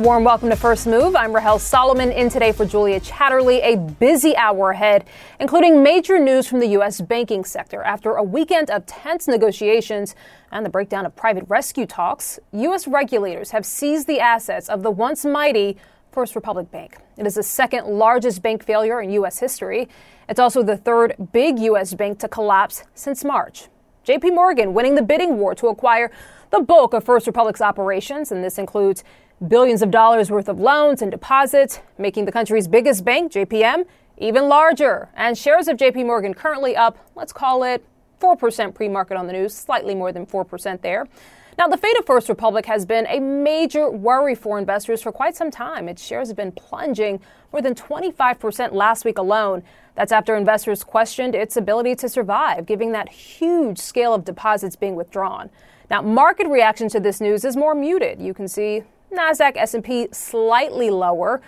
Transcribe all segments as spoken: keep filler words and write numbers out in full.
A warm welcome to First Move. I'm Rahel Solomon, in today for Julia Chatterley. A busy hour ahead, including major news from the U S banking sector. After a weekend of tense negotiations and the breakdown of private rescue talks, U S regulators have seized the assets of the once mighty First Republic Bank. It is the second largest bank failure in U S history. It's also the third big U S bank to collapse since March. JPMorgan winning the bidding war to acquire the bulk of First Republic's operations, and this includes billions of dollars worth of loans and deposits, making the country's biggest bank, J P M, even larger. And shares of JPMorgan currently up, let's call it four percent pre-market on the news, slightly more than four percent there. Now, the fate of First Republic has been a major worry for investors for quite some time. Its shares have been plunging more than twenty-five percent last week alone. That's after investors questioned its ability to survive, given that huge scale of deposits being withdrawn. Now, market reaction to this news is more muted. You can see NASDAQ, S and P slightly lower,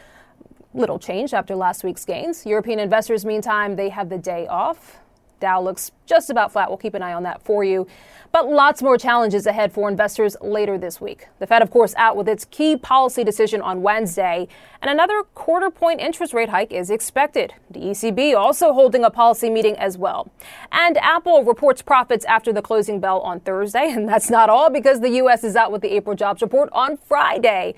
little change after last week's gains. European investors, meantime, they have the day off. Dow looks just about flat. We'll keep an eye on that for you. But lots more challenges ahead for investors later this week. The Fed, of course, out with its key policy decision on Wednesday, and another quarter point interest rate hike is expected. The E C B also holding a policy meeting as well. And Apple reports profits after the closing bell on Thursday. And that's not all, because the U S is out with the April jobs report on Friday.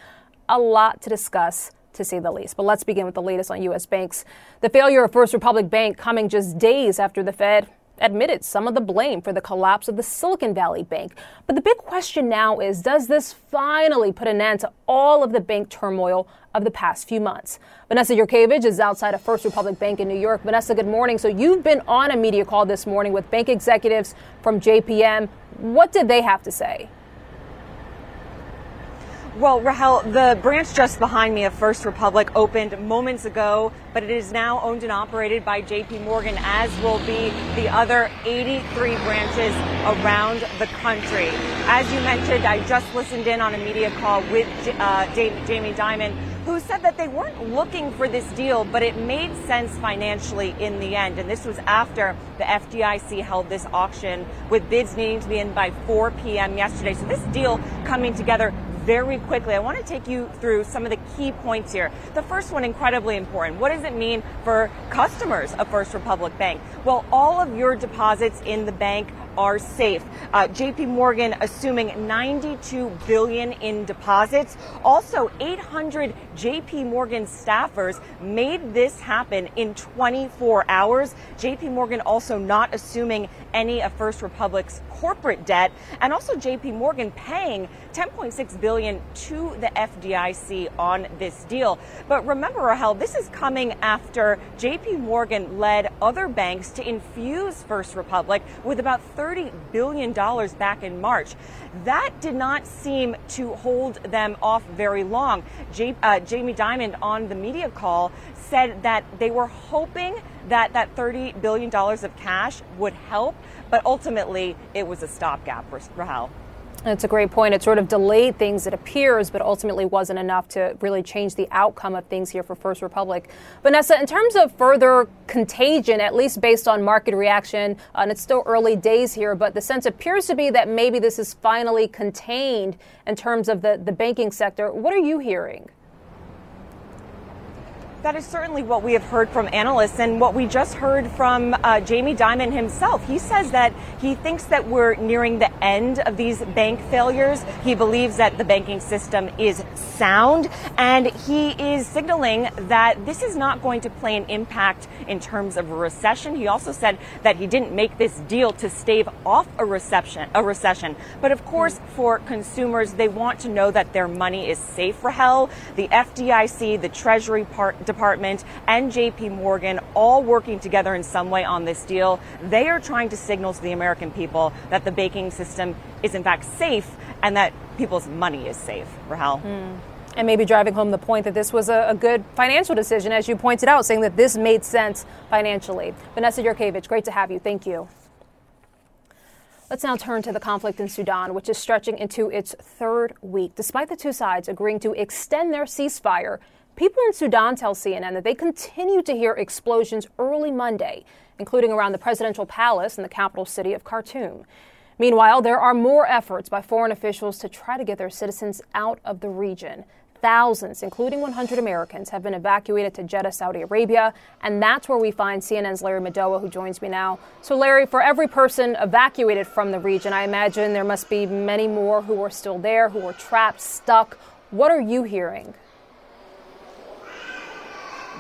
A lot to discuss, to say the least. But let's begin with the latest on U S banks. The failure of First Republic Bank coming just days after the Fed admitted some of the blame for the collapse of the Silicon Valley Bank. But the big question now is, does this finally put an end to all of the bank turmoil of the past few months? Vanessa Yurkevich is outside of First Republic Bank in New York. Vanessa, good morning. So you've been on a media call this morning with bank executives from J P M. What did they have to say? Well, Rahel, the branch just behind me of First Republic opened moments ago, but it is now owned and operated by JPMorgan, as will be the other eighty-three branches around the country. As you mentioned, I just listened in on a media call with uh, Jamie Dimon, who said that they weren't looking for this deal, but it made sense financially in the end. And this was after the F D I C held this auction, with bids needing to be in by four p.m. yesterday. So this deal coming together very quickly. I want to take you through some of the key points here. The first one, incredibly important. What does it mean for customers of First Republic Bank? Well, all of your deposits in the bank are safe. Uh, J P Morgan assuming ninety-two billion dollars in deposits. Also, eight hundred J P Morgan staffers made this happen in twenty-four hours. J P Morgan also not assuming any of First Republic's corporate debt, and also J P Morgan paying ten point six billion dollars to the F D I C on this deal. But remember, Rahel, this is coming after J P Morgan led other banks to infuse First Republic with about thirty billion dollars back in March. That did not seem to hold them off very long. J- uh, Jamie Dimon on the media call said that they were hoping that that thirty billion dollars of cash would help, but ultimately it was a stopgap, Rahel. That's a great point. It sort of delayed things, it appears, but ultimately wasn't enough to really change the outcome of things here for First Republic. Vanessa, in terms of further contagion, at least based on market reaction, and it's still early days here, but the sense appears to be that maybe this is finally contained in terms of the, the banking sector. What are you hearing? That is certainly what we have heard from analysts, and what we just heard from uh, Jamie Dimon himself. He says that he thinks that we're nearing the end of these bank failures. He believes that the banking system is sound, and he is signaling that this is not going to play an impact in terms of a recession. He also said that he didn't make this deal to stave off a recession. A recession, but of course, for consumers, they want to know that their money is safe. Rahel, the F D I C, the Treasury part. Department and J P Morgan all working together in some way on this deal. They are trying to signal to the American people that the banking system is in fact safe and that people's money is safe. Rahel. Mm. And maybe driving home the point that this was a, a good financial decision, as you pointed out, saying that this made sense financially. Vanessa Yurkevich, great to have you. Thank you. Let's now turn to the conflict in Sudan, which is stretching into its third week, despite the two sides agreeing to extend their ceasefire. People in Sudan tell C N N that they continue to hear explosions early Monday, including around the presidential palace in the capital city of Khartoum. Meanwhile, there are more efforts by foreign officials to try to get their citizens out of the region. Thousands, including one hundred Americans, have been evacuated to Jeddah, Saudi Arabia. And that's where we find C N N's Larry Madowa, who joins me now. So, Larry, for every person evacuated from the region, I imagine there must be many more who are still there, who are trapped, stuck. What are you hearing?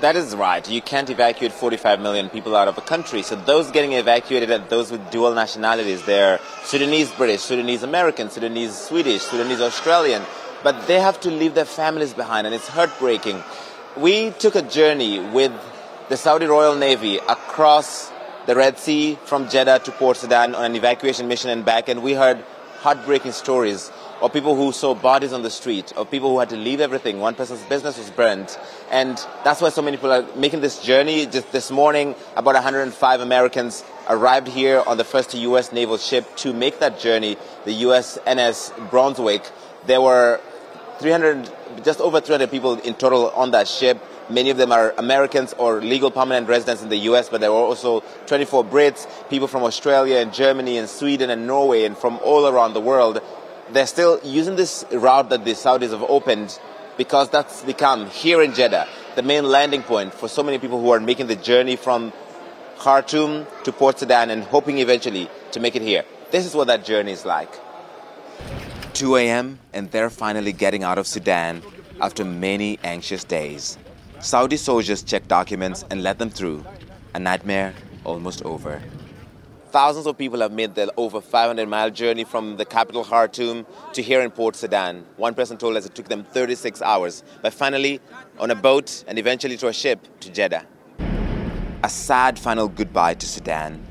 That is right. You can't evacuate forty-five million people out of a country. So those getting evacuated are those with dual nationalities. They're Sudanese British, Sudanese American, Sudanese Swedish, Sudanese Australian. But they have to leave their families behind, and it's heartbreaking. We took a journey with the Saudi Royal Navy across the Red Sea from Jeddah to Port Sudan on an evacuation mission and back, and we heard heartbreaking stories of people who saw bodies on the street, of people who had to leave everything. One person's business was burnt. And that's why so many people are making this journey. Just this morning, about one hundred five Americans arrived here on the first U S naval ship to make that journey, the U S N S Brunswick. There were three hundred, just over three hundred people in total on that ship. Many of them are Americans or legal permanent residents in the U S, but there were also twenty-four Brits, people from Australia and Germany and Sweden and Norway and from all around the world. They're still using this route that the Saudis have opened because that's become, here in Jeddah, the main landing point for so many people who are making the journey from Khartoum to Port Sudan and hoping eventually to make it here. This is what that journey is like. two a.m. and they're finally getting out of Sudan after many anxious days. Saudi soldiers check documents and let them through. A nightmare almost over. Thousands of people have made the over five hundred mile journey from the capital Khartoum to here in Port Sudan. One person told us it took them thirty-six hours, but finally on a boat and eventually to a ship to Jeddah. A sad final goodbye to Sudan,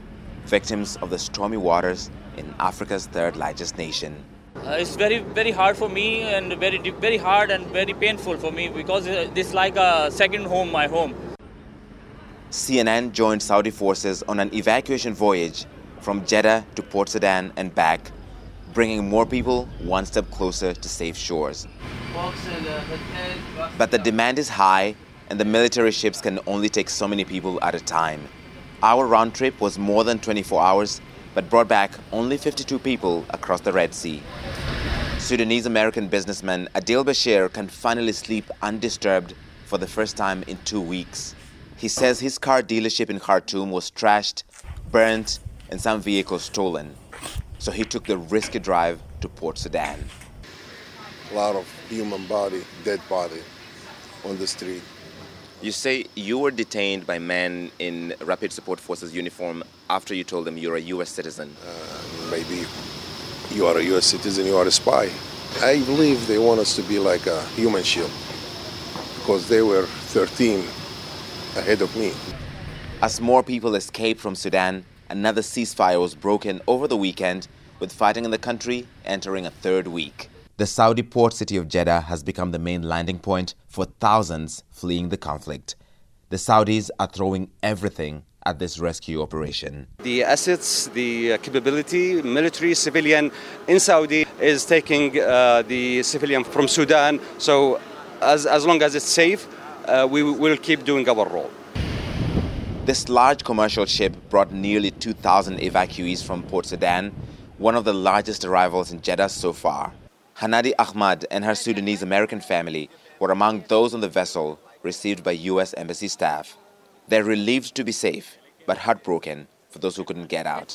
victims of the stormy waters in Africa's third largest nation. Uh, it's very, very hard for me, and very, very hard and very painful for me because this is like a second home, my home. C N N joined Saudi forces on an evacuation voyage from Jeddah to Port Sudan and back, bringing more people one step closer to safe shores. But the demand is high, and the military ships can only take so many people at a time. Our round trip was more than twenty-four hours, but brought back only fifty-two people across the Red Sea. Sudanese-American businessman Adil Bashir can finally sleep undisturbed for the first time in two weeks. He says his car dealership in Khartoum was trashed, burnt, and some vehicles stolen. So he took the risky drive to Port Sudan. A lot of human body, dead body on the street. You say you were detained by men in Rapid Support Forces uniform after you told them you're a U S citizen. Uh, maybe you are a U S citizen, you are a spy. I believe they want us to be like a human shield because they were thirteen ahead of me. As more people escaped from Sudan, another ceasefire was broken over the weekend, with fighting in the country entering a third week. The Saudi port city of Jeddah has become the main landing point for thousands fleeing the conflict. The Saudis are throwing everything at this rescue operation. The assets, the capability, military, civilian in Saudi is taking uh, the civilian from Sudan. So as, as long as it's safe, Uh, we will keep doing our role. This large commercial ship brought nearly two thousand evacuees from Port Sudan, one of the largest arrivals in Jeddah so far. Hanadi Ahmad and her Sudanese-American family were among those on the vessel received by U S Embassy staff. They're relieved to be safe, but heartbroken for those who couldn't get out.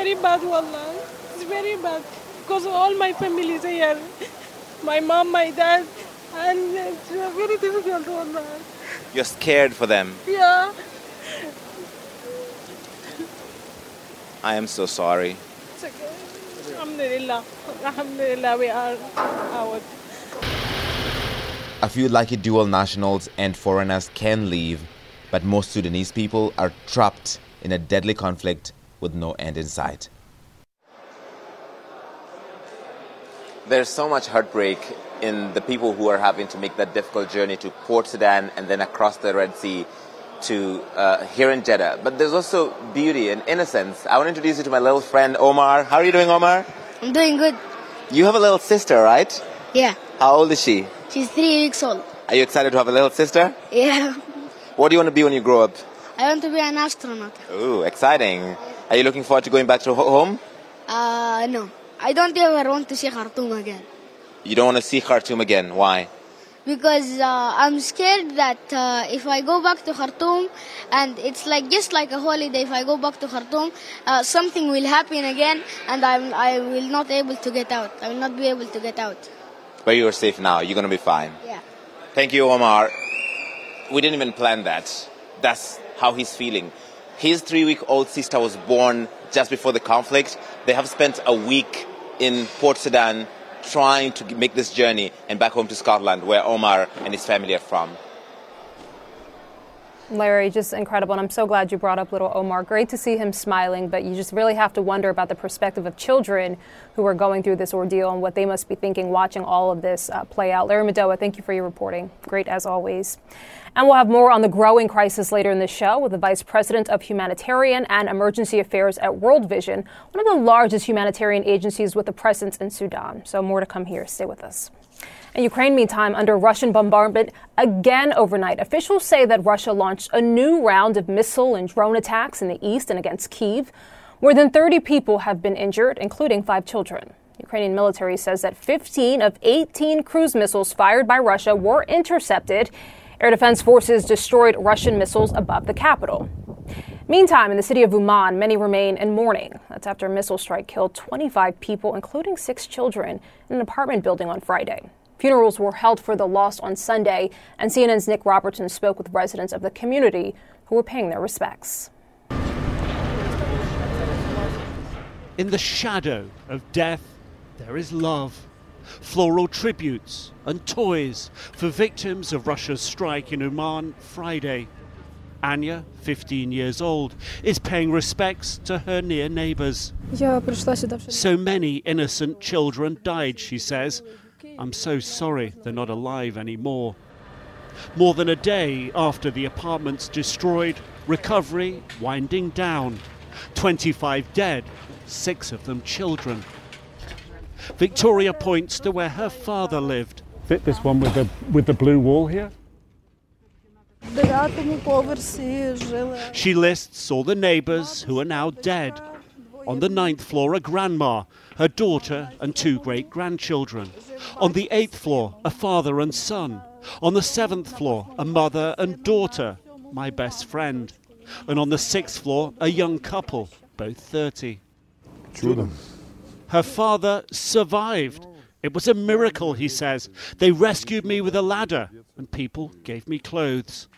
Very bad, wallah. It's very bad, because all my family is here. My mom, my dad. And it's very difficult, wallah. You're scared for them? Yeah. I am so sorry. It's okay. Alhamdulillah. Alhamdulillah, we are out. A few lucky dual nationals and foreigners can leave, but most Sudanese people are trapped in a deadly conflict with no end in sight. There's so much heartbreak in the people who are having to make that difficult journey to Port Sudan and then across the Red Sea to uh, here in Jeddah. But there's also beauty and innocence. I want to introduce you to my little friend, Omar. How are you doing, Omar? I'm doing good. You have a little sister, right? Yeah. How old is she? She's three weeks old. Are you excited to have a little sister? Yeah. What do you want to be when you grow up? I want to be an astronaut. Ooh, exciting. Are you looking forward to going back to home? Uh, no. I don't ever want to see Khartoum again. You don't want to see Khartoum again. Why? because uh, I'm scared that uh, if I go back to Khartoum, and it's like just like a holiday, if I go back to Khartoum, uh, something will happen again, and I'm, I will not able to get out. I will not be able to get out. But you're safe now. You're going to be fine. Yeah. Thank you, Omar. We didn't even plan that. That's how he's feeling. His three-week-old sister was born just before the conflict. They have spent a week in Port Sudan trying to make this journey and back home to Scotland, where Omar and his family are from. Larry, just incredible. And I'm so glad you brought up little Omar. Great to see him smiling, but you just really have to wonder about the perspective of children who are going through this ordeal and what they must be thinking watching all of this uh, play out. Larry Madowa, thank you for your reporting. Great as always. And we'll have more on the growing crisis later in the show with the Vice President of Humanitarian and Emergency Affairs at World Vision, one of the largest humanitarian agencies with a presence in Sudan. So more to come here. Stay with us. In Ukraine, meantime, under Russian bombardment again overnight, officials say that Russia launched a new round of missile and drone attacks in the east and against Kyiv. More than thirty people have been injured, including five children. Ukrainian military says that fifteen of eighteen cruise missiles fired by Russia were intercepted. Air Defense Forces destroyed Russian missiles above the capital. Meantime, in the city of Uman, many remain in mourning. That's after a missile strike killed twenty-five people, including six children, in an apartment building on Friday. Funerals were held for the lost on Sunday, and C N N's Nick Robertson spoke with residents of the community who were paying their respects. In the shadow of death, there is love. Floral tributes and toys for victims of Russia's strike in Uman Friday. Anya, fifteen years old, is paying respects to her near neighbours. So many innocent children died, she says. I'm so sorry they're not alive anymore. More than a day after the apartments destroyed, recovery winding down. twenty-five dead, six of them children. Victoria points to where her father lived. This one with the, with the blue wall here? She lists all the neighbours who are now dead. On the ninth floor, a grandma, her daughter and two great-grandchildren. On the eighth floor, a father and son. On the seventh floor, a mother and daughter, my best friend. And on the sixth floor, a young couple, both thirty. Children. Her father survived. It was a miracle, he says. They rescued me with a ladder and people gave me clothes.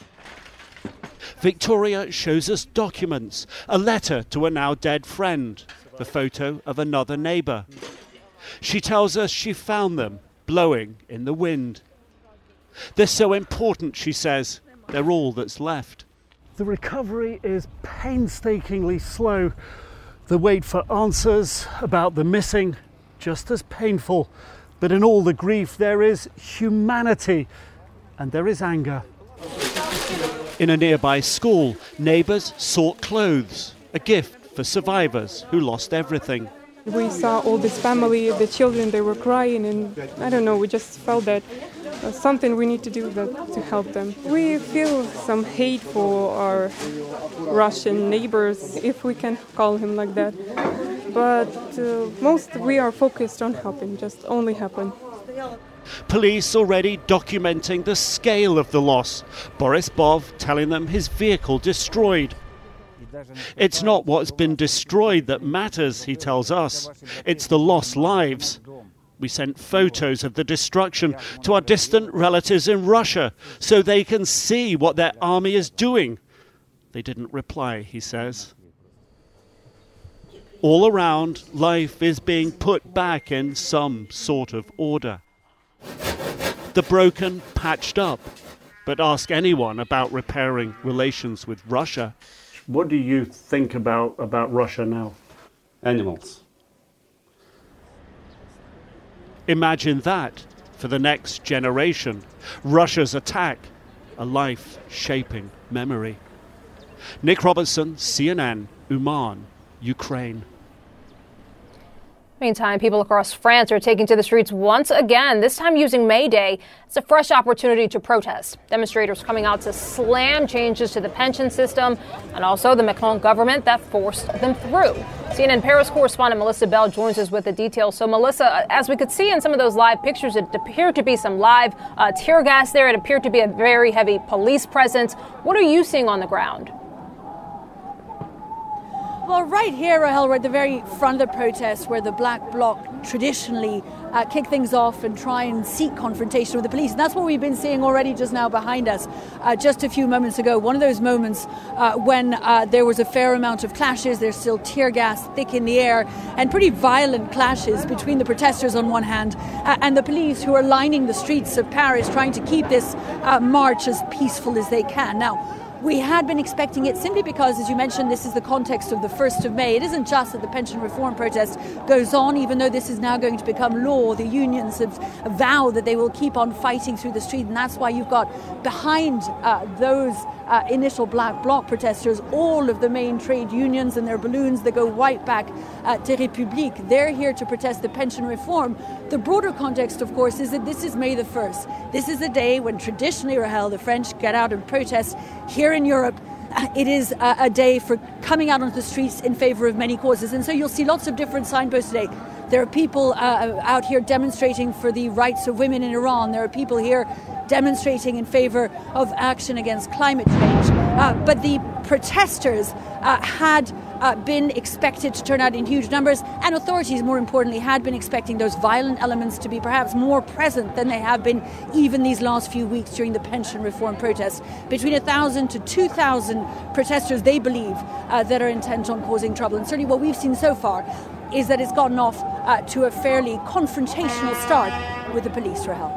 Victoria shows us documents, a letter to a now-dead friend, the photo of another neighbour. She tells us she found them blowing in the wind. They're so important, she says. They're all that's left. The recovery is painstakingly slow. The wait for answers about the missing, just as painful. But in all the grief, there is humanity and there is anger. In a nearby school, neighbours sought clothes, a gift for survivors who lost everything. We saw all this family, the children, they were crying, and I don't know, we just felt that uh, something we need to do that, to help them. We feel some hate for our Russian neighbours, if we can call him like that. But uh, most we are focused on helping, just only helping. Police already documenting the scale of the loss. Boris Bov telling them his vehicle destroyed. It's not what's been destroyed that matters, he tells us. It's the lost lives. We sent photos of the destruction to our distant relatives in Russia so they can see what their army is doing. They didn't reply, he says. All around, life is being put back in some sort of order. The broken patched up, but ask anyone about repairing relations with Russia. What do you think about, about Russia now? Animals. Imagine that for the next generation. Russia's attack, a life-shaping memory. Nick Robertson, C N N, Uman, Ukraine. Meantime, people across France are taking to the streets once again, this time using May Day as a fresh opportunity to protest. Demonstrators coming out to slam changes to the pension system and also the Macron government that forced them through. C N N Paris correspondent Melissa Bell joins us with the details. So, Melissa, as we could see in some of those live pictures, it appeared to be some live uh, tear gas there. It appeared to be a very heavy police presence. What are you seeing on the ground? Well, right here, Rahel, we're at the very front of the protest where the Black Bloc traditionally uh, kick things off and try and seek confrontation with the police. And that's what we've been seeing already just now behind us, uh, just a few moments ago. One of those moments uh, when uh, there was a fair amount of clashes. There's still tear gas thick in the air and pretty violent clashes between the protesters on one hand uh, and the police who are lining the streets of Paris trying to keep this uh, march as peaceful as they can. Now, we had been expecting it simply because, as you mentioned, this is the context of the first of May. It isn't just that the pension reform protest goes on, even though this is now going to become law. The unions have vowed that they will keep on fighting through the street, and that's why you've got behind uh, those uh, initial Black Bloc protesters all of the main trade unions and their balloons that go right back uh, to République. They're here to protest the pension reform. The broader context, of course, is that this is May the first. This is the day when traditionally, Rahel, the French get out and protest. Here Here in Europe, it is a day for coming out onto the streets in favor of many causes. And so you'll see lots of different signposts today. There are people uh, out here demonstrating for the rights of women in Iran. There are people here demonstrating in favor of action against climate change. Uh, but the protesters uh, had uh, been expected to turn out in huge numbers, and authorities, more importantly, had been expecting those violent elements to be perhaps more present than they have been even these last few weeks during the pension reform protests. Between one thousand to two thousand protesters, they believe, uh, that are intent on causing trouble. And certainly what we've seen so far is that it's gotten off uh, to a fairly confrontational start with the police, Rahel.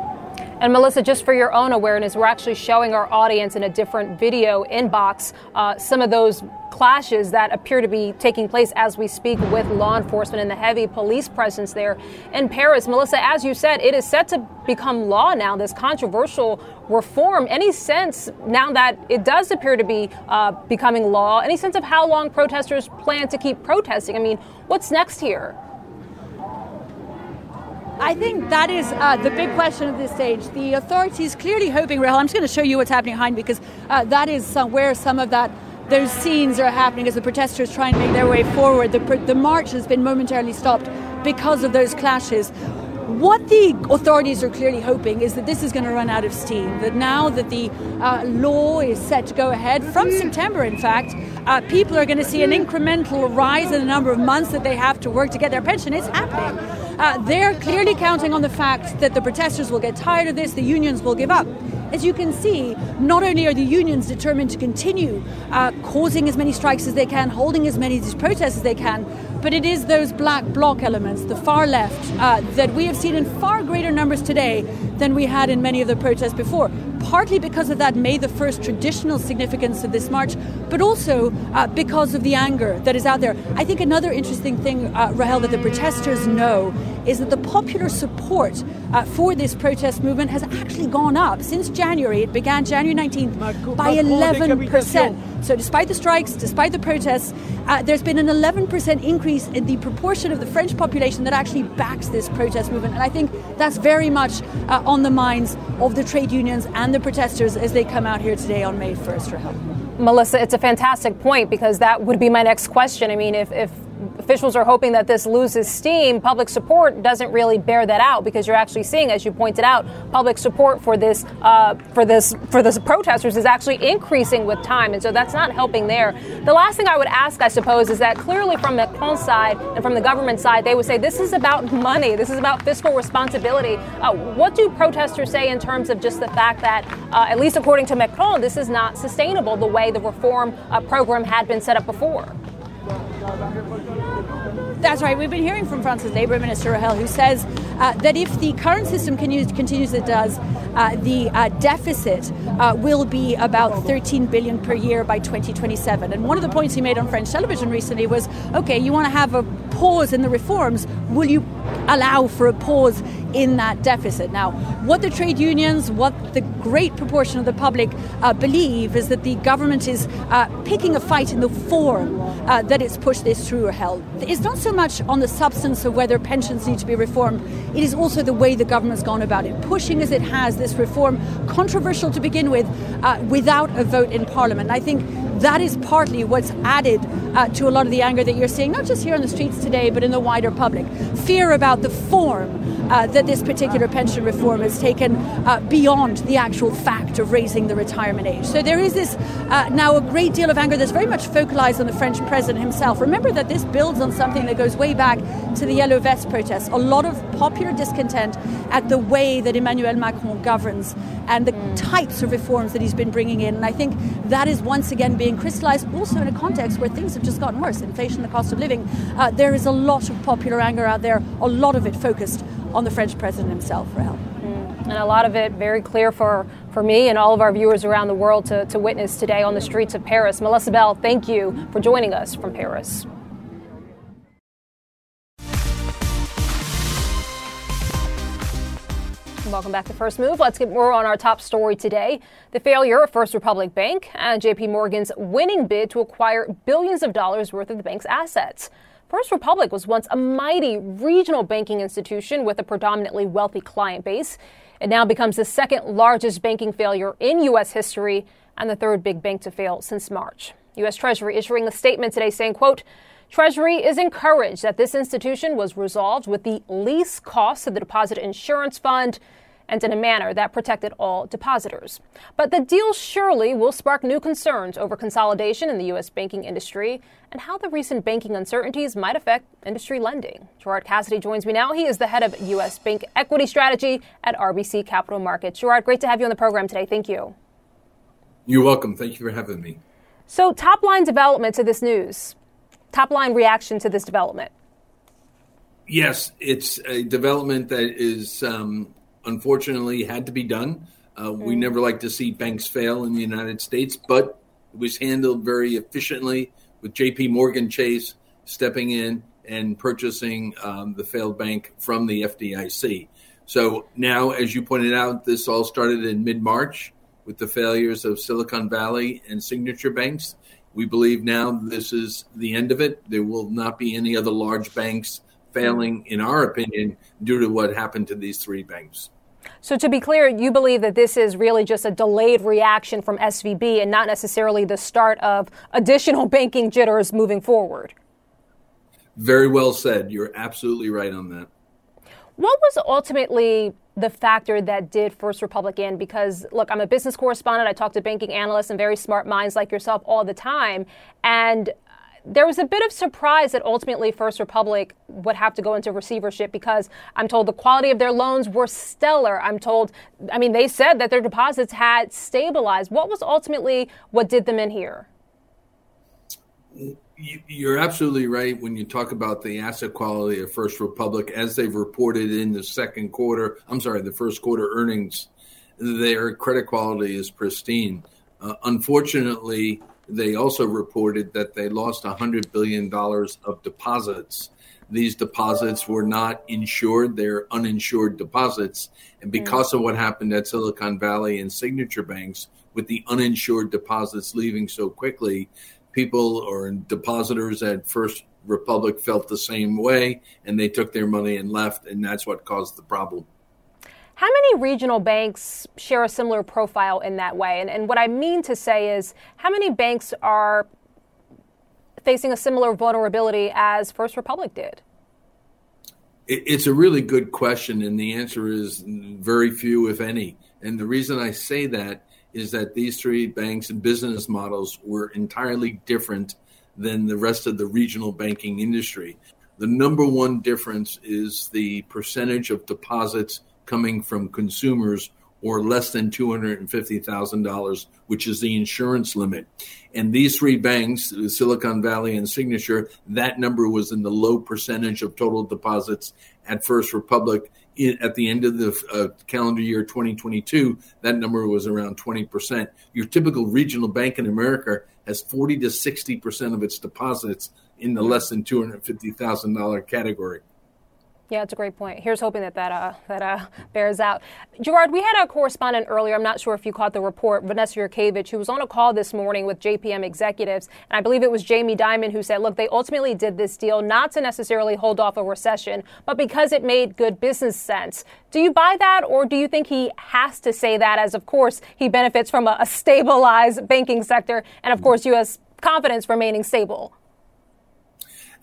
And Melissa, just for your own awareness, we're actually showing our audience in a different video inbox uh, some of those clashes that appear to be taking place as we speak with law enforcement and the heavy police presence there in Paris. Melissa, as you said, it is set to become law now, this controversial reform. Any sense now that it does appear to be uh, becoming law, any sense of how long protesters plan to keep protesting? I mean, what's next here? I think that is uh, the big question at this stage. The authorities clearly hoping, Rahel, I'm just going to show you what's happening behind, because uh, that is some, where some of that, those scenes are happening as the protesters try and make their way forward. The, the march has been momentarily stopped because of those clashes. What the authorities are clearly hoping is that this is going to run out of steam, that now that the uh, law is set to go ahead from September, in fact, uh, people are going to see an incremental rise in the number of months that they have to work to get their pension. It's happening. Uh, they're clearly counting on the fact that the protesters will get tired of this, the unions will give up. As you can see, not only are the unions determined to continue uh, causing as many strikes as they can, holding as many of these protests as they can, but it is those Black Bloc elements, the far left, uh, that we have seen in far greater numbers today than we had in many of the protests before, partly because of that May the first traditional significance of this march, but also uh, because of the anger that is out there. I think another interesting thing, uh, Rahel, that the protesters know is that the popular support uh, for this protest movement has actually gone up since January. It began January nineteenth by eleven percent. So despite the strikes, despite the protests, uh, there's been an eleven percent increase in the proportion of the French population that actually backs this protest movement. And I think that's very much uh, on the minds of the trade unions and the protesters as they come out here today on May first, Rahel. Melissa, it's a fantastic point, because that would be my next question. I mean, if, if officials are hoping that this loses steam, public support doesn't really bear that out, because you're actually seeing, as you pointed out, public support for this uh, for this for the protesters is actually increasing with time. And so that's not helping there. The last thing I would ask, I suppose, is that clearly from Macron's side and from the government side, they would say this is about money. This is about fiscal responsibility. Uh, what do protesters say in terms of just the fact that, uh, at least according to Macron, this is not sustainable the way the reform uh, program had been set up before? That's right. We've been hearing from France's Labour Minister, Rahel, who says uh, that if the current system continues as it does, uh, the uh, deficit uh, will be about thirteen billion dollars per year by twenty twenty-seven. And one of the points he made on French television recently was, okay, you want to have a pause in the reforms. Will you allow for a pause in that deficit. Now, what the trade unions, what the great proportion of the public uh, believe is that the government is uh, picking a fight in the form uh, that it's pushed this through or held. It's not so much on the substance of whether pensions need to be reformed. It is also the way the government's gone about it, pushing as it has this reform, controversial to begin with, uh, without a vote in Parliament. I think that is partly what's added uh, to a lot of the anger that you're seeing, not just here on the streets today, but in the wider public. Fear about the form uh, that this particular pension reform has taken uh, beyond the actual fact of raising the retirement age. So there is this uh, now a great deal of anger that's very much focalized on the French president himself. Remember that this builds on something that goes way back to the Yellow Vest protests. A lot of popular discontent at the way that Emmanuel Macron governs and the mm. types of reforms that he's been bringing in. And I think that is once again being crystallized also in a context where things have just gotten worse. Inflation, the cost of living. Uh, there is a lot of popular anger out there, a lot of it focused on the French president himself, Rahel. Mm. And a lot of it very clear for, for me and all of our viewers around the world to, to witness today on the streets of Paris. Melissa Bell, thank you for joining us from Paris. Welcome back to First Move. Let's get more on our top story today. The failure of First Republic Bank and J P Morgan's winning bid to acquire billions of dollars worth of the bank's assets. First Republic was once a mighty regional banking institution with a predominantly wealthy client base. It now becomes the second largest banking failure in U S history and the third big bank to fail since March. U S Treasury issuing a statement today saying, quote, Treasury is encouraged that this institution was resolved with the least cost of the Deposit Insurance Fund and in a manner that protected all depositors. But the deal surely will spark new concerns over consolidation in the U S banking industry and how the recent banking uncertainties might affect industry lending. Gerard Cassidy joins me now. He is the head of U S Bank Equity Strategy at R B C Capital Markets. Gerard, great to have you on the program today. Thank you. You're welcome. Thank you for having me. So top-line development to this news. Top-line reaction to this development? Yes, it's a development that is, um, unfortunately, had to be done. Uh, mm. We never like to see banks fail in the United States, but it was handled very efficiently with JPMorgan Chase stepping in and purchasing um, the failed bank from the F D I C. So now, as you pointed out, this all started in mid-March with the failures of Silicon Valley and Signature Banks. We believe now this is the end of it. There will not be any other large banks failing, in our opinion, due to what happened to these three banks. So to be clear, you believe that this is really just a delayed reaction from S V B and not necessarily the start of additional banking jitters moving forward? Very well said. You're absolutely right on that. What was ultimately the factor that did First Republic in? Because, look, I'm a business correspondent. I talk to banking analysts and very smart minds like yourself all the time. And there was a bit of surprise that ultimately First Republic would have to go into receivership because I'm told the quality of their loans were stellar. I'm told, I mean, they said that their deposits had stabilized. What was ultimately what did them in here? You're absolutely right when you talk about the asset quality of First Republic. As they've reported in the second quarter, I'm sorry, the first quarter earnings, their credit quality is pristine. Uh, unfortunately, they also reported that they lost one hundred billion dollars of deposits. These deposits were not insured. They're uninsured deposits. And because of what happened at Silicon Valley and Signature Banks, with the uninsured deposits leaving so quickly, people or depositors at First Republic felt the same way, and they took their money and left, and that's what caused the problem. How many regional banks share a similar profile in that way? And, and what I mean to say is, how many banks are facing a similar vulnerability as First Republic did? It, it's a really good question, and the answer is very few, if any. And the reason I say that is that these three banks and business models were entirely different than the rest of the regional banking industry. The number one difference is the percentage of deposits coming from consumers or less than two hundred fifty thousand dollars, which is the insurance limit. And these three banks, Silicon Valley and Signature, that number was in the low percentage of total deposits at First Republic. At the end of the uh, calendar year twenty twenty-two, that number was around twenty percent. Your typical regional bank in America has forty to sixty percent of its deposits in the less than two hundred fifty thousand dollars category. Yeah, it's a great point. Here's hoping that that, uh, that uh, bears out. Gerard, we had a correspondent earlier. I'm not sure if you caught the report, Vanessa Yurkevich, who was on a call this morning with J P M executives. And I believe it was Jamie Dimon who said, look, they ultimately did this deal not to necessarily hold off a recession, but because it made good business sense. Do you buy that, or do you think he has to say that, as, of course, he benefits from a, a stabilized banking sector and, of course, U S confidence remaining stable?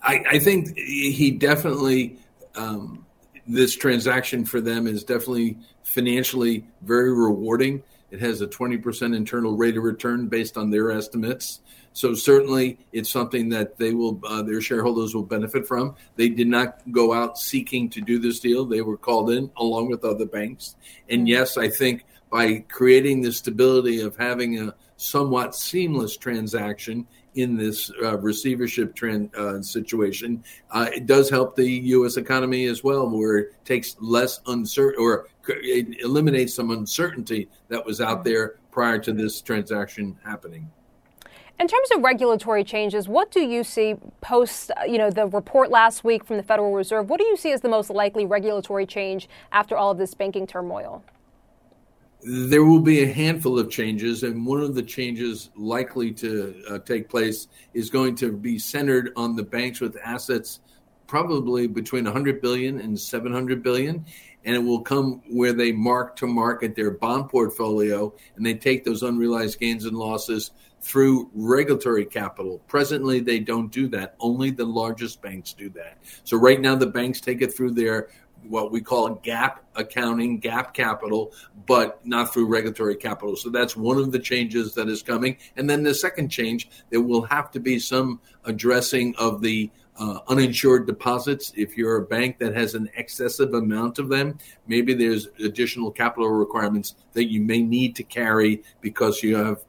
I, I think he definitely... Um, this transaction for them is definitely financially very rewarding. It has a twenty percent internal rate of return based on their estimates. So certainly it's something that they will, uh, their shareholders will benefit from. They did not go out seeking to do this deal. They were called in along with other banks. And yes, I think by creating the stability of having a somewhat seamless transaction in this uh, receivership trend, uh, situation, uh, it does help the U S economy as well, where it takes less uncertain, or it eliminates some uncertainty that was out there prior to this transaction happening. In terms of regulatory changes, what do you see post, you know, the report last week from the Federal Reserve? What do you see as the most likely regulatory change after all of this banking turmoil? There will be a handful of changes, and one of the changes likely to uh, take place is going to be centered on the banks with assets probably between one hundred billion dollars and seven hundred billion dollars, and it will come where they mark to market their bond portfolio, and they take those unrealized gains and losses through regulatory capital. Presently, they don't do that. Only the largest banks do that. So right now, the banks take it through their what we call gap accounting, gap capital, but not through regulatory capital. So that's one of the changes that is coming. And then the second change, there will have to be some addressing of the uh, uninsured deposits. If you're a bank that has an excessive amount of them, maybe there's additional capital requirements that you may need to carry because you have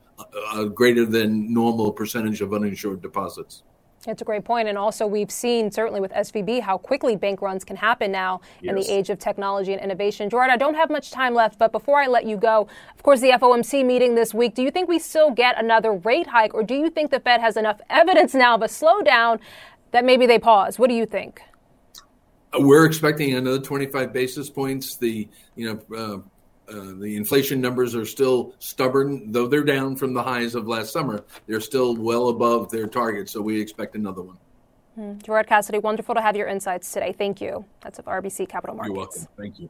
a greater than normal percentage of uninsured deposits. That's a great point. And also, we've seen, certainly with S V B, how quickly bank runs can happen now yes. in the age of technology and innovation. Gerard, I don't have much time left, but before I let you go, of course, the F O M C meeting this week, do you think we still get another rate hike, or do you think the Fed has enough evidence now of a slowdown that maybe they pause? What do you think? We're expecting another twenty-five basis points. The, you know, uh, Uh, the inflation numbers are still stubborn, though they're down from the highs of last summer. They're still well above their target, so we expect another one. Mm. Gerard Cassidy, wonderful to have your insights today. Thank you. That's of R B C Capital Markets. You're welcome. Thank you.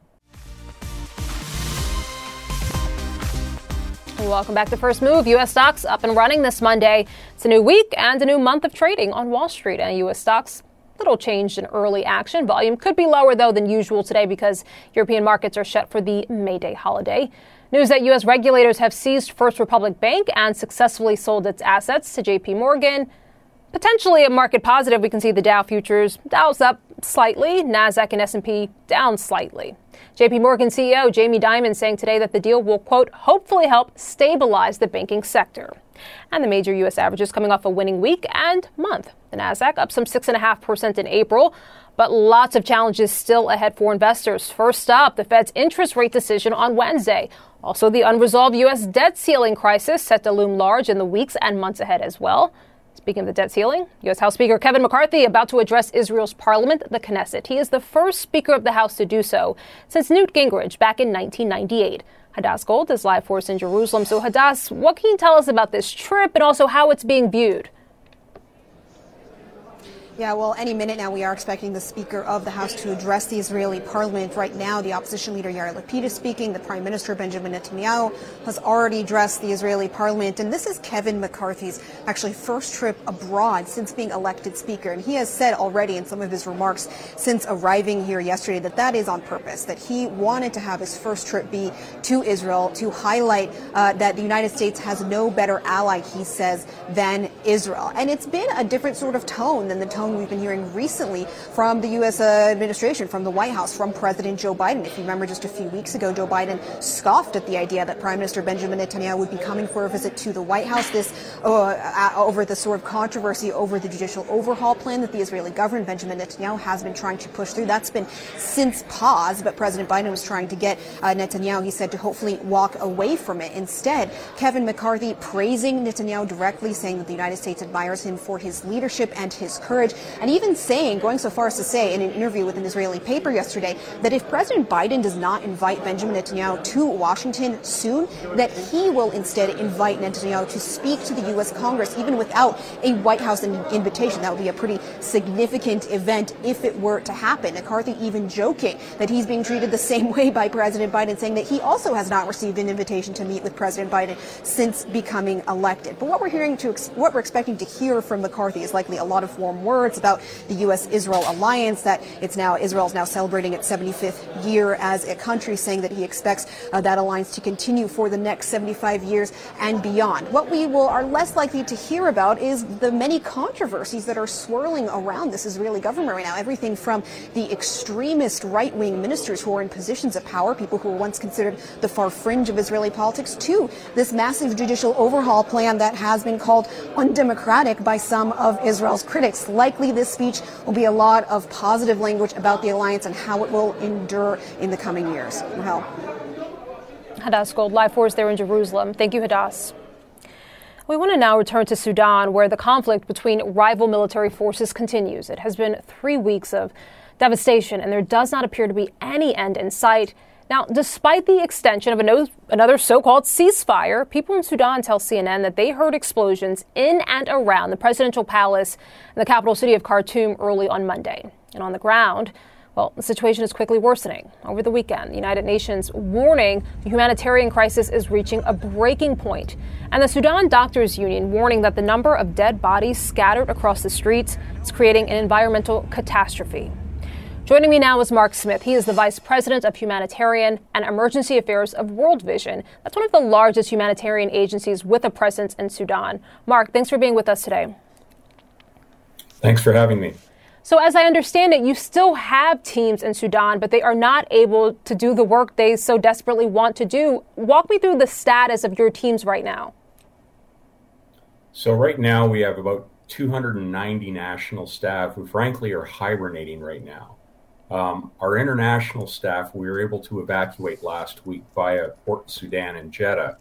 Welcome back to First Move. U S stocks up and running this Monday. It's a new week and a new month of trading on Wall Street, and U S stocks little change in early action. Volume could be lower, though, than usual today because European markets are shut for the May Day holiday. News that U S regulators have seized First Republic Bank and successfully sold its assets to J P Morgan. Potentially a market positive. We can see the Dow futures. Dow's up slightly. NASDAQ and S and P down slightly. J P Morgan C E O Jamie Dimon saying today that the deal will, quote, hopefully help stabilize the banking sector. And the major U S averages coming off a winning week and month. The NASDAQ up some six point five percent in April, but lots of challenges still ahead for investors. First up, the Fed's interest rate decision on Wednesday. Also, the unresolved U S debt ceiling crisis set to loom large in the weeks and months ahead as well. Speaking of the debt ceiling, U S House Speaker Kevin McCarthy about to address Israel's parliament, the Knesset. He is the first Speaker of the House to do so since Newt Gingrich back in nineteen ninety-eight. Hadass Gold is live for us in Jerusalem. So, Hadass, what can you tell us about this trip and also how it's being viewed? Yeah, well, any minute now we are expecting the Speaker of the House to address the Israeli parliament. Right now, the opposition leader Yair Lapid is speaking. The Prime Minister, Benjamin Netanyahu, has already addressed the Israeli parliament. And this is Kevin McCarthy's actually first trip abroad since being elected Speaker. And he has said already in some of his remarks since arriving here yesterday that that is on purpose, that he wanted to have his first trip be to Israel to highlight uh, that the United States has no better ally, he says, than Israel. And it's been a different sort of tone than the tone we've been hearing recently from the U S administration, from the White House, from President Joe Biden. If you remember, just a few weeks ago, Joe Biden scoffed at the idea that Prime Minister Benjamin Netanyahu would be coming for a visit to the White House. This uh, over the sort of controversy over the judicial overhaul plan that the Israeli government, Benjamin Netanyahu, has been trying to push through. That's been since paused, but President Biden was trying to get uh, Netanyahu, he said, to hopefully walk away from it. Instead, Kevin McCarthy praising Netanyahu directly, saying that the United States admires him for his leadership and his courage. and even saying, going so far as to say in an interview with an Israeli paper yesterday, that if President Biden does not invite Benjamin Netanyahu to Washington soon, that he will instead invite Netanyahu to speak to the U S. Congress, even without a White House invitation. That would be a pretty significant event if it were to happen. McCarthy even joking that he's being treated the same way by President Biden, saying that he also has not received an invitation to meet with President Biden since becoming elected. But what we're hearing to ex- what we're expecting to hear from McCarthy is likely a lot of warm words about the U S-Israel alliance, that it's now Israel's now celebrating its seventy-fifth year as a country, saying that he expects uh, that alliance to continue for the next seventy-five years and beyond. What we will are less likely to hear about is the many controversies that are swirling around this Israeli government right now. Everything from the extremist right-wing ministers who are in positions of power, people who were once considered the far fringe of Israeli politics, to this massive judicial overhaul plan that has been called undemocratic by some of Israel's critics. Likely this speech will be a lot of positive language about the alliance and how it will endure in the coming years. Rahel. Hadass Gold, Live four is there in Jerusalem. Thank you, Hadass. We want to now return to Sudan, where the conflict between rival military forces continues. It has been three weeks of devastation, and there does not appear to be any end in sight. Now, despite the extension of another so-called ceasefire, people in Sudan tell C N N that they heard explosions in and around the presidential palace in the capital city of Khartoum early on Monday. And on the ground, well, the situation is quickly worsening. Over the weekend, the United Nations warning the humanitarian crisis is reaching a breaking point, and the Sudan Doctors Union warning that the number of dead bodies scattered across the streets is creating an environmental catastrophe. Joining me now is Mark Smith. He is the Vice President of Humanitarian and Emergency Affairs of World Vision. That's one of the largest humanitarian agencies with a presence in Sudan. Mark, thanks for being with us today. Thanks for having me. So as I understand it, you still have teams in Sudan, but they are not able to do the work they so desperately want to do. Walk me through the status of your teams right now. So right now we have about two hundred ninety national staff who frankly are hibernating right now. Um, our international staff, we were able to evacuate last week via Port Sudan and Jeddah,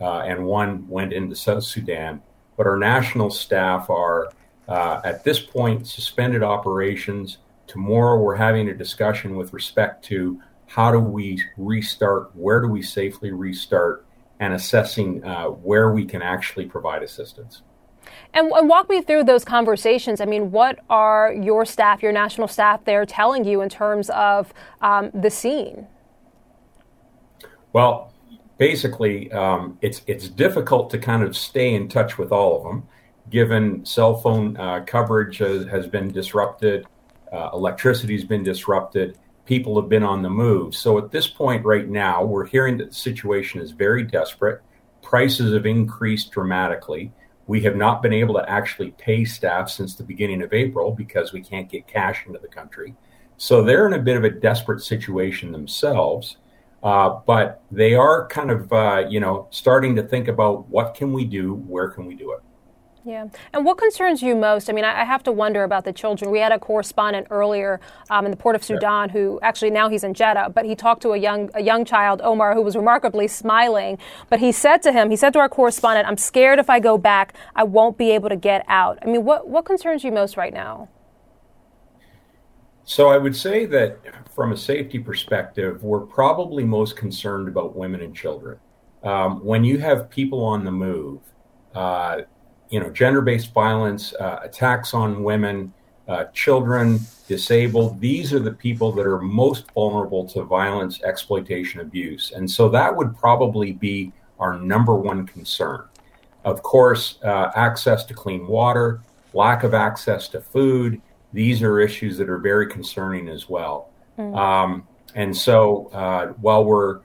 uh, and one went into South Sudan. But our national staff are Uh, at this point, suspended operations. Tomorrow, we're having a discussion with respect to how do we restart, where do we safely restart, and assessing uh, where we can actually provide assistance. And, and walk me through those conversations. I mean, what are your staff, your national staff there telling you in terms of um, the scene? Well, basically, um, it's it's difficult to kind of stay in touch with all of them, given cell phone uh, coverage has, has been disrupted, uh, electricity's been disrupted, people have been on the move. So at this point right now, we're hearing that the situation is very desperate. Prices have increased dramatically. We have not been able to actually pay staff since the beginning of April because we can't get cash into the country. So they're in a bit of a desperate situation themselves, uh, but they are kind of, uh, you know, starting to think about what can we do, where can we do it? Yeah. And what concerns you most? I mean, I have to wonder about the children. We had a correspondent earlier um, in the port of Sudan who actually now he's in Jeddah, but he talked to a young a young child, Omar, who was remarkably smiling. But he said to him, he said to our correspondent, "I'm scared if I go back, I won't be able to get out." I mean, what, what concerns you most right now? So I would say that from a safety perspective, we're probably most concerned about women and children. Um, when you have people on the move, uh, you know, gender-based violence, uh, attacks on women, uh, children, disabled. These are the people that are most vulnerable to violence, exploitation, abuse. And so that would probably be our number one concern. Of course, uh, access to clean water, lack of access to food. These are issues that are very concerning as well. Mm. Um, and so uh, while we're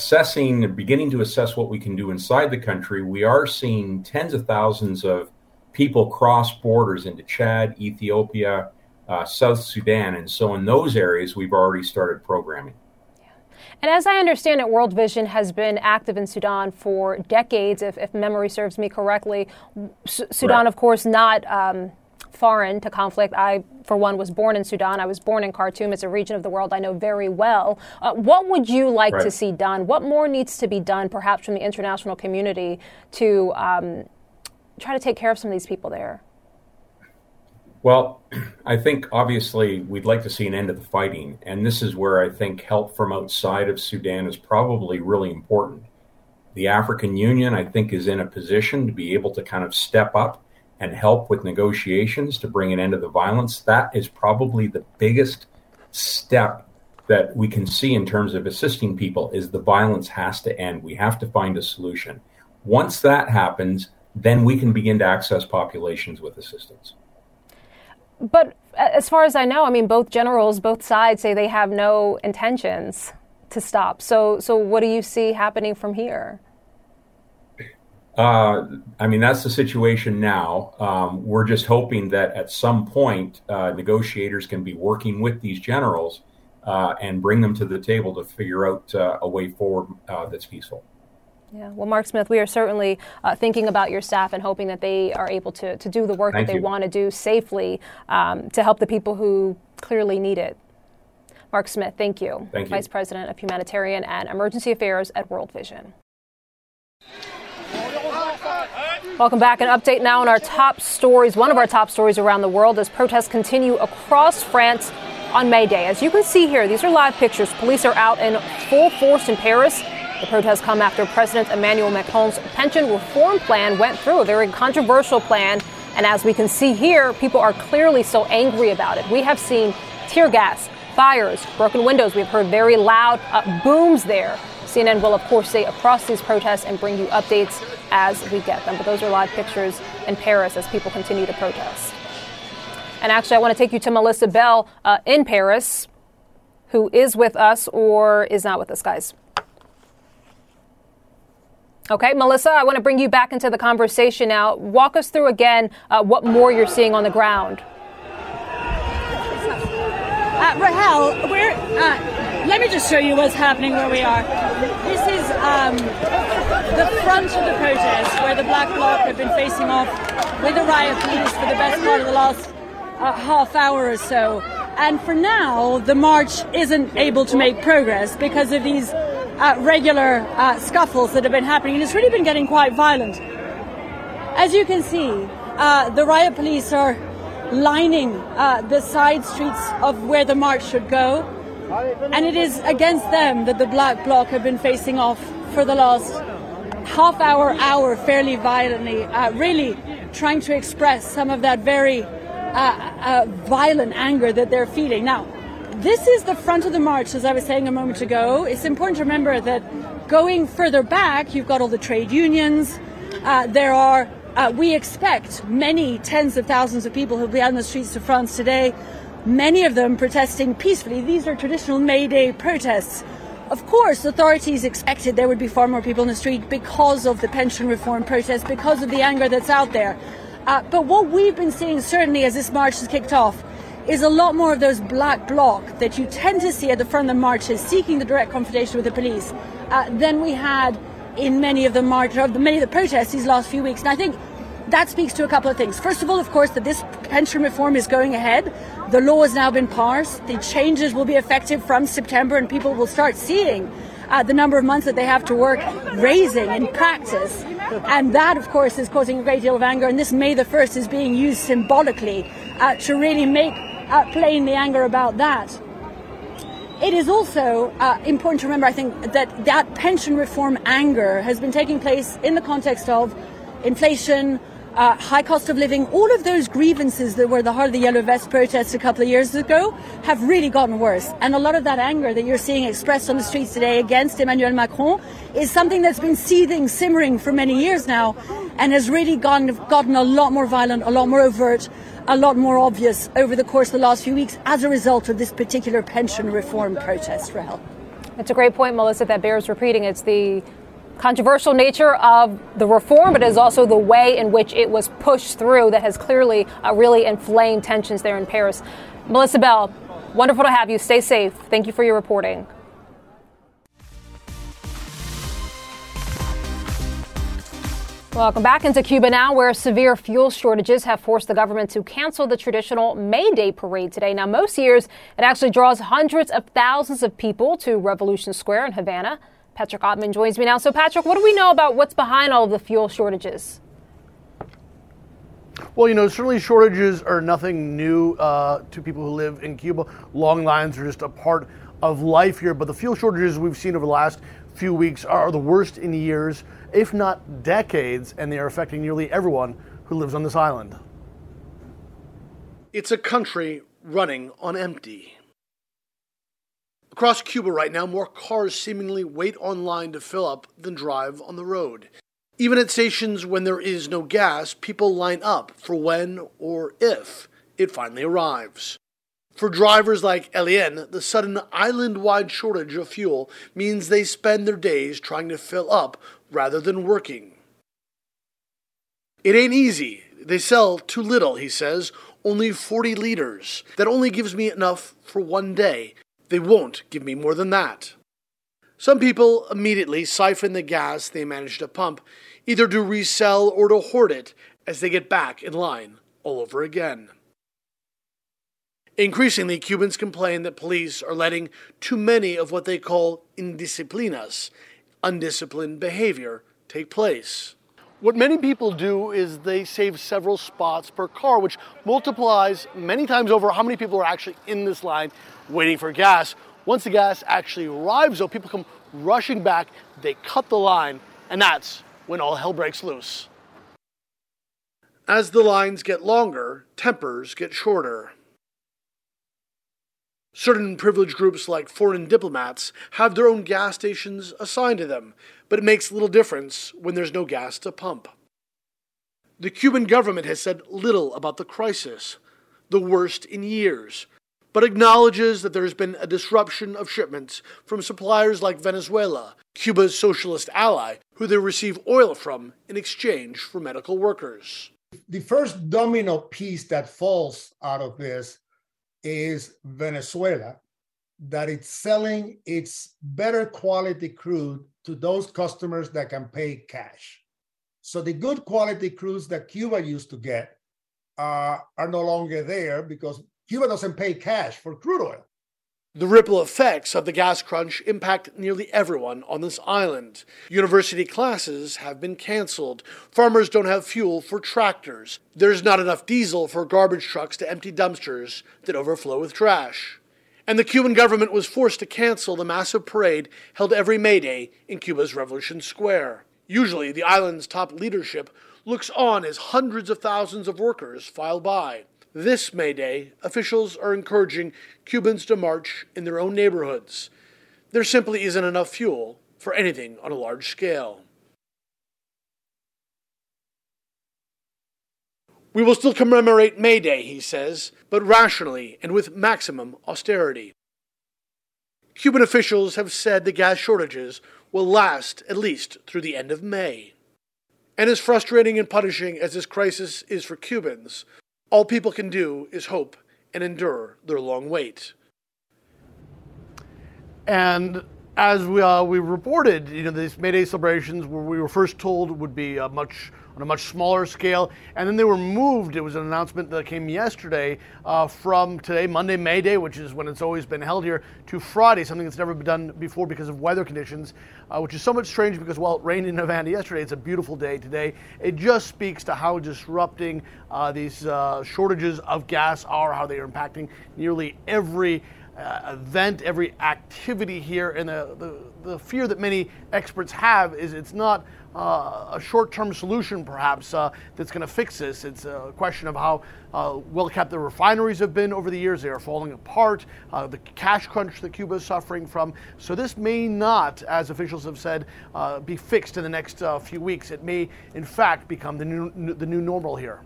assessing, beginning to assess what we can do inside the country, we are seeing tens of thousands of people cross borders into Chad, Ethiopia, uh, South Sudan. And so in those areas, we've already started programming. Yeah. And as I understand it, World Vision has been active in Sudan for decades, if, if memory serves me correctly. S- Sudan, right. Of course, not um, foreign to conflict. I, for one, was born in Sudan. I was born in Khartoum. It's a region of the world I know very well. Uh, what would you like right. to see done? What more needs to be done, perhaps from the international community, to um, try to take care of some of these people there? Well, I think obviously we'd like to see an end to the fighting. And this is where I think help from outside of Sudan is probably really important. The African Union, I think, is in a position to be able to kind of step up and help with negotiations to bring an end to the violence. That is probably the biggest step that we can see in terms of assisting people is the violence has to end. We have to find a solution. Once that happens, then we can begin to access populations with assistance. But as far as I know, I mean, both generals, both sides say they have no intentions to stop. So so what do you see happening from here? Uh, I mean, that's the situation now. Um, we're just hoping that at some point, uh, negotiators can be working with these generals uh, and bring them to the table to figure out uh, a way forward uh, that's peaceful. Yeah. Well, Mark Smith, we are certainly uh, thinking about your staff and hoping that they are able to, to do the work Thank that they you. want to do safely um, to help the people who clearly need it. Mark Smith, thank you. Thank Vice you. President of Humanitarian and Emergency Affairs at World Vision. Welcome back. An update now on our top stories, one of our top stories around the world as protests continue across France on May Day. As you can see here, these are live pictures. Police are out in full force in Paris. The protests come after President Emmanuel Macron's pension reform plan went through, a very controversial plan. And as we can see here, people are clearly so angry about it. We have seen tear gas, fires, broken windows. We've heard very loud uh, booms there. C N N will, of course, stay across these protests and bring you updates as we get them. But those are live pictures in Paris as people continue to protest. And actually, I want to take you to Melissa Bell uh, in Paris, who is with us or is not with us, guys. Okay, Melissa, I want to bring you back into the conversation now. Walk us through again uh, what more you're seeing on the ground. Uh, Rahel, we're, uh, let me just show you what's happening where we are. This is um, the front of the protest where the Black Bloc have been facing off with the riot police for the best part of the last uh, half hour or so. And for now, the march isn't able to make progress because of these Uh, regular uh, scuffles that have been happening, and it's really been getting quite violent. As you can see, uh, the riot police are lining uh, the side streets of where the march should go, and it is against them that the Black Bloc have been facing off for the last half hour, hour, fairly violently, uh, really trying to express some of that very uh, uh, violent anger that they're feeling. Now, this is the front of the march, as I was saying a moment ago. It's important to remember that going further back, you've got all the trade unions. Uh, there are, uh, we expect, many tens of thousands of people who'll be out on the streets of France today, many of them protesting peacefully. These are traditional May Day protests. Of course, authorities expected there would be far more people in the street because of the pension reform protest, because of the anger that's out there. Uh, but what we've been seeing, certainly, as this march has kicked off, is a lot more of those Black Bloc that you tend to see at the front of the marches seeking the direct confrontation with the police uh, than we had in many of the march of the many of the protests these last few weeks. And I think that speaks to a couple of things. First of all, of course, that this pension reform is going ahead. The law has now been passed. The changes will be effective from September, and people will start seeing uh, the number of months that they have to work raising in practice. And that, of course, is causing a great deal of anger. And this May the first is being used symbolically uh, to really make Uh, playing the anger about that. It is also uh, important to remember, I think, that that pension reform anger has been taking place in the context of inflation, uh, high cost of living. All of those grievances that were the heart of the Yellow Vest protests a couple of years ago have really gotten worse. And a lot of that anger that you're seeing expressed on the streets today against Emmanuel Macron is something that's been seething, simmering for many years now, and has really gone, gotten a lot more violent, a lot more overt, a lot more obvious over the course of the last few weeks as a result of this particular pension reform protest, Rahel. That's a great point, Melissa, that bears repeating. It's the controversial nature of the reform, but it is also the way in which it was pushed through that has clearly uh, really inflamed tensions there in Paris. Melissa Bell, wonderful to have you. Stay safe. Thank you for your reporting. Welcome back into Cuba now, where severe fuel shortages have forced the government to cancel the traditional May Day parade today. Now, most years, it actually draws hundreds of thousands of people to Revolution Square in Havana. Patrick Ottman joins me now. So, Patrick, what do we know about what's behind all of the fuel shortages? Well, you know, certainly shortages are nothing new uh, to people who live in Cuba. Long lines are just a part of life here, but the fuel shortages we've seen over the last few weeks are the worst in years, if not decades, and they are affecting nearly everyone who lives on this island. It's a country running on empty. Across Cuba right now, more cars seemingly wait online to fill up than drive on the road. Even at stations when there is no gas, people line up for when or if it finally arrives. For drivers like Eliane, the sudden island-wide shortage of fuel means they spend their days trying to fill up rather than working. It ain't easy. They sell too little, he says, only forty liters. That only gives me enough for one day. They won't give me more than that. Some people immediately siphon the gas they manage to pump, either to resell or to hoard it as they get back in line all over again. Increasingly, Cubans complain that police are letting too many of what they call indisciplinas, undisciplined behavior, take place. What many people do is they save several spots per car, which multiplies many times over how many people are actually in this line waiting for gas. Once the gas actually arrives, though, people come rushing back, they cut the line, and that's when all hell breaks loose. As the lines get longer, tempers get shorter. Certain privileged groups like foreign diplomats have their own gas stations assigned to them, but it makes little difference when there's no gas to pump. The Cuban government has said little about the crisis, the worst in years, but acknowledges that there has been a disruption of shipments from suppliers like Venezuela, Cuba's socialist ally, who they receive oil from in exchange for medical workers. The first domino piece that falls out of this is Venezuela, that it's selling its better quality crude to those customers that can pay cash. So the good quality crudes that Cuba used to get uh, are no longer there because Cuba doesn't pay cash for crude oil. The ripple effects of the gas crunch impact nearly everyone on this island. University classes have been canceled. Farmers don't have fuel for tractors. There's not enough diesel for garbage trucks to empty dumpsters that overflow with trash. And the Cuban government was forced to cancel the massive parade held every May Day in Cuba's Revolution Square. Usually, the island's top leadership looks on as hundreds of thousands of workers file by. This May Day, officials are encouraging Cubans to march in their own neighborhoods. There simply isn't enough fuel for anything on a large scale. We will still commemorate May Day, he says, but rationally and with maximum austerity. Cuban officials have said the gas shortages will last at least through the end of May. And as frustrating and punishing as this crisis is for Cubans, all people can do is hope and endure their long wait. And as we uh, we reported, you know, these May Day celebrations were, we were first told would be uh, much on a much smaller scale, and then they were moved. It was an announcement that came yesterday uh, from today, Monday, May Day, which is when it's always been held here, to Friday, something that's never been done before because of weather conditions, uh, which is somewhat strange because while it rained in Havana yesterday, it's a beautiful day today. It just speaks to how disrupting uh, these uh, shortages of gas are, how they are impacting nearly every Uh, event, every activity here, and the, the, the fear that many experts have is it's not uh, a short-term solution, perhaps, uh, that's going to fix this. It's a question of how uh, well-kept the refineries have been over the years. They are falling apart, uh, the cash crunch that Cuba is suffering from. So this may not, as officials have said, uh, be fixed in the next uh, few weeks. It may, in fact, become the new, the new normal here.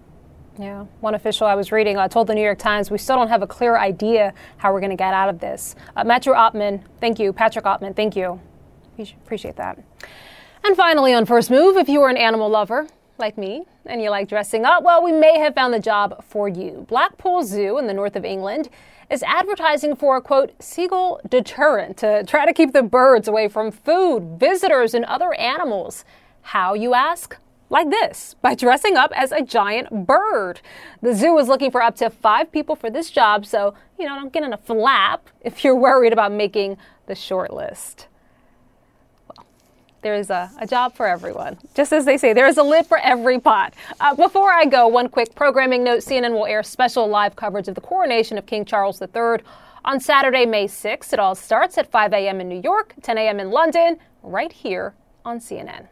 Yeah. One official I was reading uh, told the New York Times, we still don't have a clear idea how we're going to get out of this. Uh, Matthew Ottman, thank you. Patrick Ottman, thank you. Appreciate that. And finally, on First Move, if you are an animal lover like me and you like dressing up, well, we may have found the job for you. Blackpool Zoo in the north of England is advertising for a, quote, seagull deterrent to try to keep the birds away from food, visitors, and other animals. How, you ask? Like this, by dressing up as a giant bird. The zoo is looking for up to five people for this job, so, you know, don't get in a flap if you're worried about making the short list. Well, there is a, a job for everyone. Just as they say, there is a lid for every pot. Uh, before I go, one quick programming note. C N N will air special live coverage of the coronation of King Charles the Third on Saturday, May sixth. It all starts at five a.m. in New York, ten a.m. in London, right here on C N N.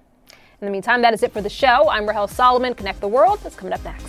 In the meantime, that is it for the show. I'm Rahel Solomon. Connect the World. That's coming up next.